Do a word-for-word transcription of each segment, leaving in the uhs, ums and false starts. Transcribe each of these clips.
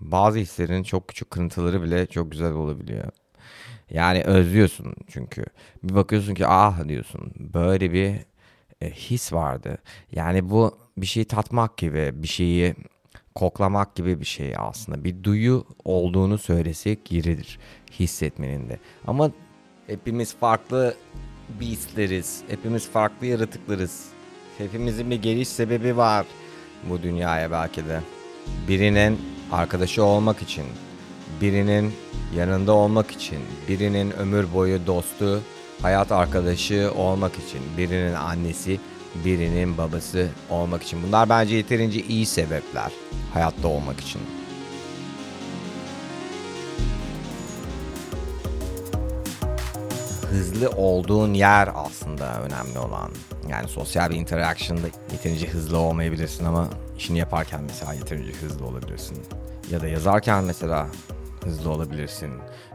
bazı hislerin çok küçük kırıntıları bile çok güzel olabiliyor. Yani özlüyorsun çünkü. Bir bakıyorsun ki ah diyorsun, böyle bir e, his vardı. Yani bu bir şeyi tatmak gibi, bir şeyi koklamak gibi bir şey aslında. Bir duyu olduğunu söylesek yeridir hissetmenin de. Ama hepimiz farklı beastleriz. Hepimiz farklı yaratıklarız. Hepimizin bir geliş sebebi var bu dünyaya belki de. Birinin arkadaşı olmak için, birinin yanında olmak için, birinin ömür boyu dostu, hayat arkadaşı olmak için, birinin annesi, birinin babası olmak için. Bunlar bence yeterince iyi sebepler hayatta olmak için. Hızlı olduğun yer aslında önemli olan. Yani sosyal bir interaction'da yeterince hızlı olmayabilirsin ama işini yaparken mesela yeterince hızlı olabilirsin. Ya da yazarken mesela hızlı olabilirsin.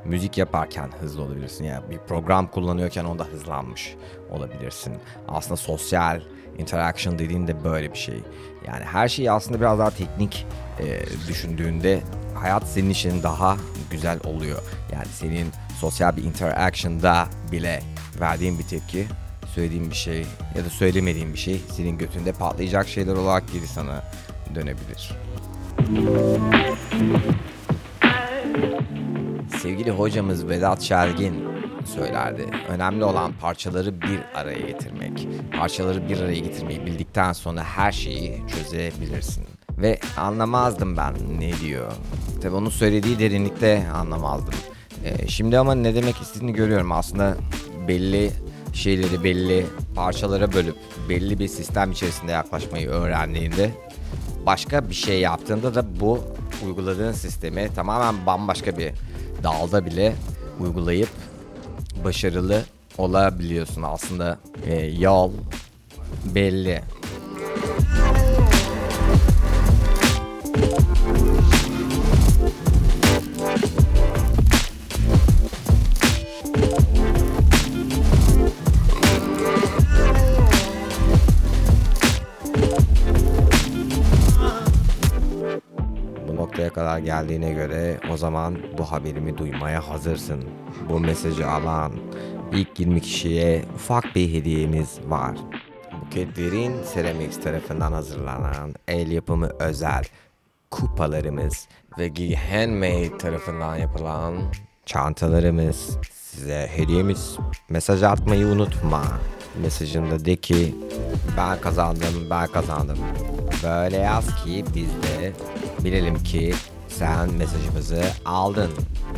Müzik yaparken hızlı olabilirsin. Yani bir program kullanıyorken onda hızlanmış olabilirsin. Aslında sosyal interaction dediğin de böyle bir şey. Yani her şeyi aslında biraz daha teknik e, düşündüğünde hayat senin için daha güzel oluyor. Yani senin sosyal bir interaction'da bile verdiğin bir tepki, söylediğin bir şey ya da söylemediğin bir şey senin götünde patlayacak şeyler olarak geri sana dönebilir. Sevgili hocamız Vedat Şargın söylerdi. Önemli olan parçaları bir araya getirmek. Parçaları bir araya getirmeyi bildikten sonra her şeyi çözebilirsin. Ve anlamazdım ben ne diyor. Tabii onun söylediği derinlikte anlamazdım. Ee, şimdi ama ne demek istediğini görüyorum. Aslında belli şeyleri belli parçalara bölüp belli bir sistem içerisinde yaklaşmayı öğrendiğinde, başka bir şey yaptığında da bu uyguladığın sistemi tamamen bambaşka bir dalda bile uygulayıp başarılı olabiliyorsun. Aslında e, yol belli. Kadar geldiğine göre o zaman bu haberimi duymaya hazırsın. Bu mesajı alan ilk yirmi kişiye ufak bir hediyemiz var. Buket Derin Ceramics tarafından hazırlanan el yapımı özel kupalarımız ve Gigi Handmade tarafından yapılan çantalarımız size hediyemiz. Mesaj atmayı unutma. Mesajında de ki ben kazandım, ben kazandım. Böyle yaz ki biz de bilelim ki sen mesajımızı aldın.